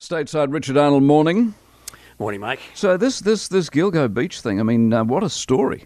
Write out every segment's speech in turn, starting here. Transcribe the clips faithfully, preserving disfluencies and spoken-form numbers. Stateside, Richard Arnold, morning. Morning, Mike. So this this this Gilgo Beach thing, I mean, uh, what a story.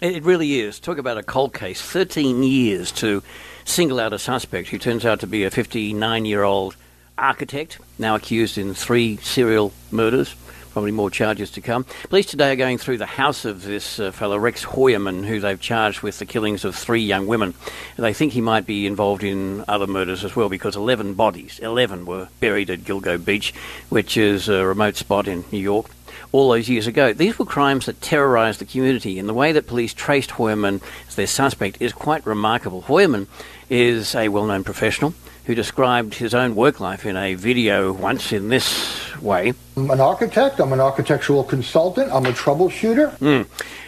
It really is. Talk about a cold case. Thirteen years to single out a suspect who turns out to be a fifty-nine-year-old architect, now accused in three serial murders. Probably more charges to come. Police today are going through the house of this uh, fellow, Rex Heuermann, who they've charged with the killings of three young women. And they think he might be involved in other murders as well, because eleven bodies, eleven were buried at Gilgo Beach, which is a remote spot in New York, all those years ago. These were crimes that terrorised the community, and the way that police traced Heuermann as their suspect is quite remarkable. Heuermann is a well-known professional who described his own work life in a video once in this way. I'm an architect, I'm an architectural consultant, I'm a troubleshooter. Mm.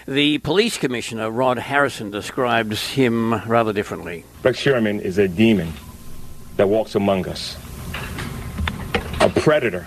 The police commissioner, Rod Harrison, describes him rather differently. Rex Heuermann is a demon that walks among us, a predator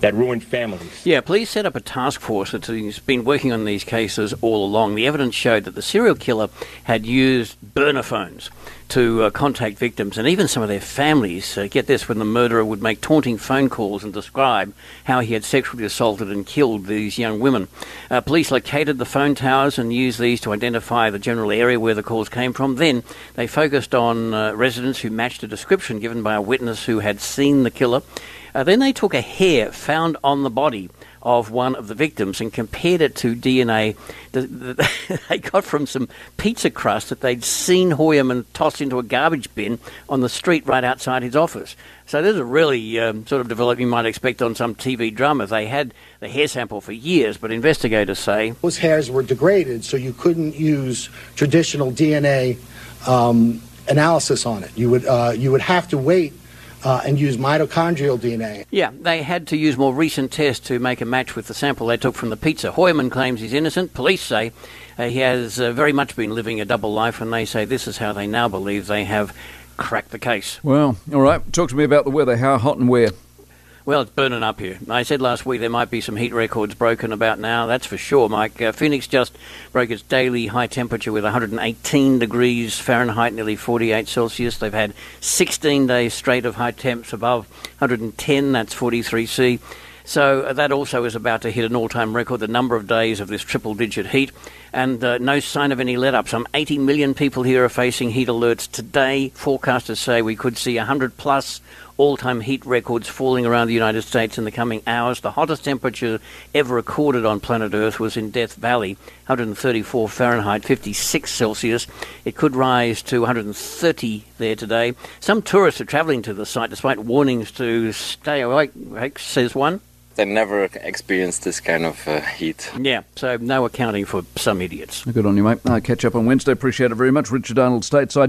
that ruined families. Yeah, police set up a task force that has been working on these cases all along. The evidence showed that the serial killer had used burner phones to uh, contact victims and even some of their families. Uh, get this, when the murderer would make taunting phone calls and describe how he had sexually assaulted and killed these young women. Uh, police located the phone towers and used these to identify the general area where the calls came from. Then they focused on uh, residents who matched a description given by a witness who had seen the killer. Uh, then they took a hair found on the body of one of the victims and compared it to D N A that they got from some pizza crust that they'd seen Heuermann toss into a garbage bin on the street right outside his office. So this is a really um, sort of development you might expect on some T V drama. They had the hair sample for years, but investigators say those hairs were degraded, so you couldn't use traditional D N A um, analysis on it. You would uh, you would have to wait Uh, and use mitochondrial D N A. Yeah, they had to use more recent tests to make a match with the sample they took from the pizza. Heuermann claims he's innocent. Police say uh, he has uh, very much been living a double life, and they say this is how they now believe they have cracked the case. Well, all right, talk to me about the weather. How hot and where? Well, it's burning up here. I said last week there might be some heat records broken about now. That's for sure, Mike. Uh, Phoenix just broke its daily high temperature with one hundred eighteen degrees Fahrenheit, nearly forty-eight Celsius. They've had sixteen days straight of high temps above one hundred ten, that's forty-three C. So uh, that also is about to hit an all-time record, the number of days of this triple-digit heat. And uh, no sign of any let-up. Some eighty million people here are facing heat alerts today. Forecasters say we could see one hundred plus all-time heat records falling around the United States in the coming hours. The hottest temperature ever recorded on planet Earth was in Death Valley, one hundred thirty-four Fahrenheit, fifty-six Celsius. It could rise to one hundred thirty there today. Some tourists are travelling to the site despite warnings to stay awake, says one. I never experienced this kind of uh, heat. Yeah, so no accounting for some idiots. Good on you, mate. I'll catch up on Wednesday. Appreciate it very much. Richard Arnold, Stateside.